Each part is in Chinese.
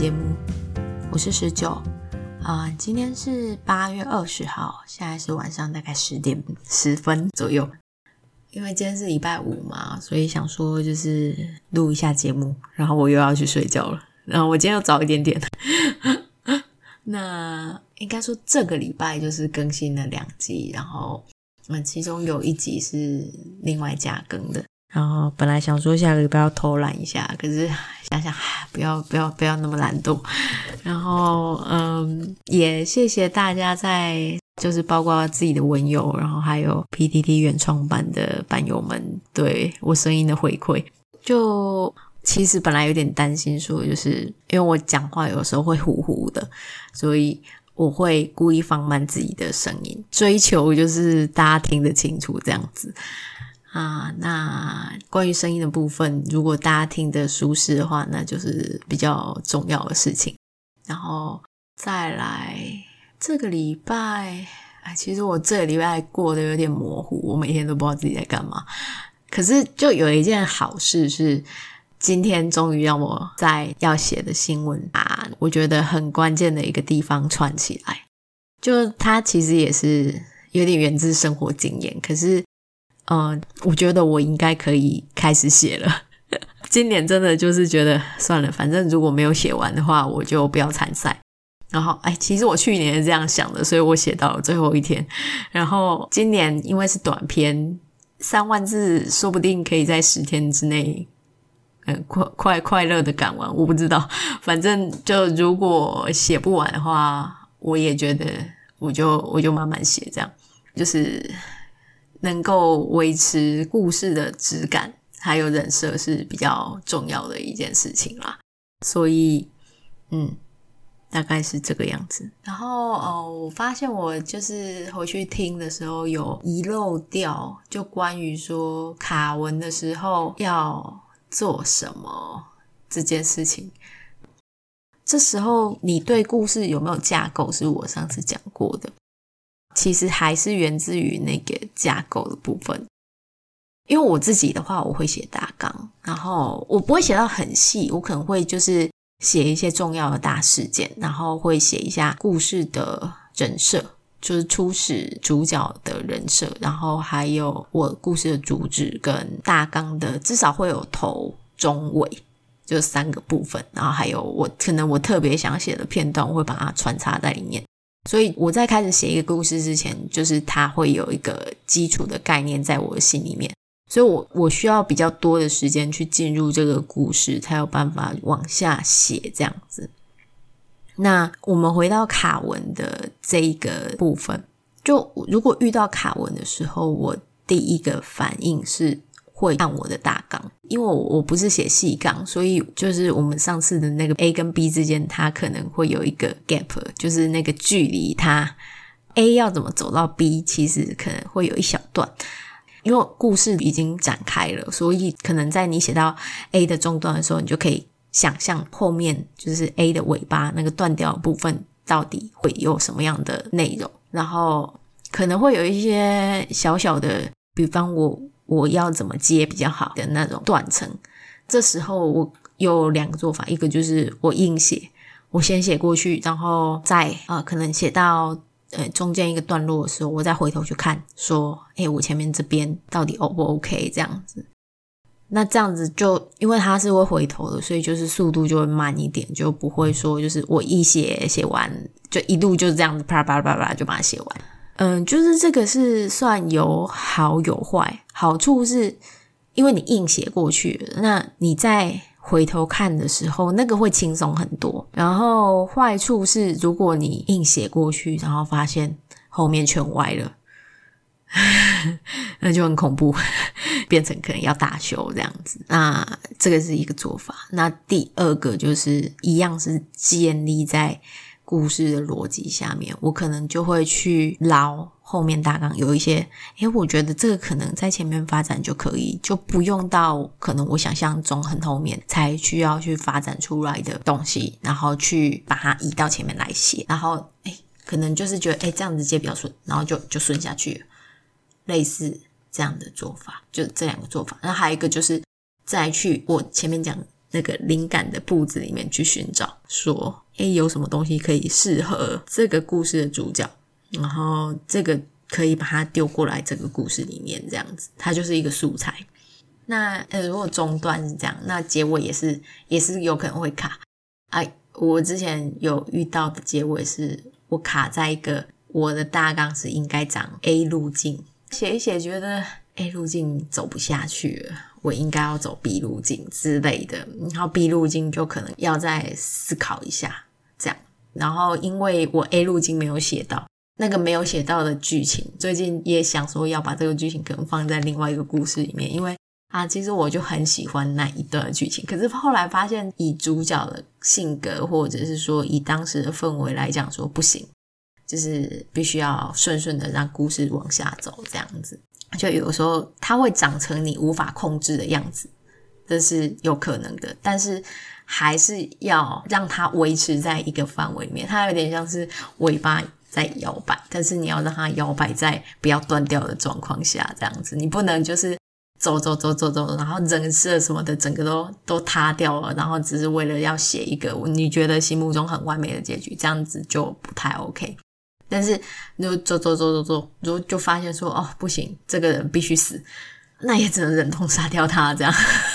节目，我是19，今天是8月20号，现在是晚上大概10点10分左右。因为今天是礼拜五嘛，所以想说就是录一下节目，然后我又要去睡觉了，然后我今天又早一点点那应该说这个礼拜就是更新了2集，然后其中有一集是另外加更的，然后本来想说下个礼拜要偷懒一下，可是想想不要那么懒惰。然后也谢谢大家在就是包括自己的文友，然后还有 PTT 原创版的版友们对我声音的回馈。就其实本来有点担心说，就是因为我讲话有时候会糊糊的，所以我会故意放慢自己的声音，追求就是大家听得清楚这样子啊。那关于声音的部分，如果大家听得舒适的话，那就是比较重要的事情。然后再来这个礼拜，其实我这个礼拜过得有点模糊，我每天都不知道自己在干嘛。可是就有一件好事是，今天终于让我在要写的新闻我觉得很关键的一个地方串起来。就它其实也是有点源自生活经验，可是我觉得我应该可以开始写了今年真的就是觉得算了，反正如果没有写完的话我就不要参赛。然后其实我去年是这样想的，所以我写到了最后一天。然后今年因为是短篇3万字，说不定可以在10天之内快乐的赶完，我不知道。反正就如果写不完的话，我也觉得我就慢慢写，这样就是能够维持故事的质感还有人设是比较重要的一件事情啦。所以大概是这个样子。然后我发现我就是回去听的时候有遗漏掉，就关于说卡文的时候要做什么这件事情。这时候你对故事有没有架构，是我上次讲过的，其实还是源自于那个架构的部分。因为我自己的话，我会写大纲，然后我不会写到很细，我可能会就是写一些重要的大事件，然后会写一下故事的人设，就是初始主角的人设，然后还有我故事的主旨跟大纲的，至少会有头中尾，就3个部分，然后还有可能我特别想写的片段，我会把它穿插在里面。所以我在开始写一个故事之前，就是它会有一个基础的概念在我的心里面，所以我需要比较多的时间去进入这个故事，才有办法往下写这样子。那我们回到卡文的这一个部分，就如果遇到卡文的时候，我第一个反应是会按我的大纲，因为我不是写细纲，所以就是我们上次的那个 A 跟 B 之间，它可能会有一个 gap， 就是那个距离，它 A 要怎么走到 B， 其实可能会有一小段，因为故事已经展开了，所以可能在你写到 A 的中段的时候，你就可以想象后面就是 A 的尾巴那个断掉的部分到底会有什么样的内容，然后可能会有一些小小的，比方我要怎么接比较好的那种断层。这时候我有2个做法，一个就是我硬写，我先写过去，然后再可能写到中间一个段落的时候，我再回头去看说我前面这边到底 O 不 OK 这样子。那这样子就因为它是会回头的，所以就是速度就会慢一点，就不会说就是我一写完就一路就这样子啪啪啪啪就把它写完。就是这个是算有好有坏。好处是因为你硬写过去，那你在回头看的时候那个会轻松很多。然后坏处是如果你硬写过去，然后发现后面全歪了那就很恐怖变成可能要大修这样子。那这个是一个做法。那第二个就是一样是建立在故事的逻辑下面，我可能就会去捞后面大纲有一些我觉得这个可能在前面发展就可以，就不用到可能我想象中很后面才需要去发展出来的东西，然后去把它移到前面来写，然后可能就是觉得这样子接比较顺，然后就顺下去了，类似这样的做法，就这2个做法。然后还有一个就是再去我前面讲那个灵感的簿子里面去寻找，说有什么东西可以适合这个故事的主角，然后这个可以把它丢过来这个故事里面，这样子它就是一个素材。那如果终端是这样，那结尾也是有可能会卡啊。我之前有遇到的结尾是我卡在一个我的大纲是应该长 A 路径，写一写觉得 A 路径走不下去了，我应该要走 B 路径之类的，然后 B 路径就可能要再思考一下这样。然后因为我 A 路径没有写到，那个没有写到的剧情，最近也想说要把这个剧情可能放在另外一个故事里面，因为其实我就很喜欢那一段的剧情，可是后来发现以主角的性格或者是说以当时的氛围来讲说不行，就是必须要顺顺的让故事往下走这样子。就有时候它会长成你无法控制的样子，这是有可能的，但是还是要让它维持在一个范围里面。它有点像是尾巴在摇摆，但是你要让它摇摆在不要断掉的状况下这样子，你不能就是走，然后人设什么的整个都塌掉了，然后只是为了要写一个你觉得心目中很完美的结局，这样子就不太 OK。 但是就走，如果就发现说不行，这个人必须死，那也只能忍痛杀掉他这样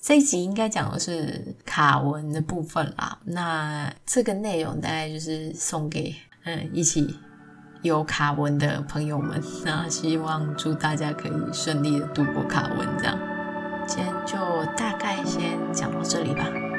这一集应该讲的是卡文的部分啦，那这个内容大概就是送给一起有卡文的朋友们，那希望祝大家可以顺利的度过卡文这样。今天就大概先讲到这里吧。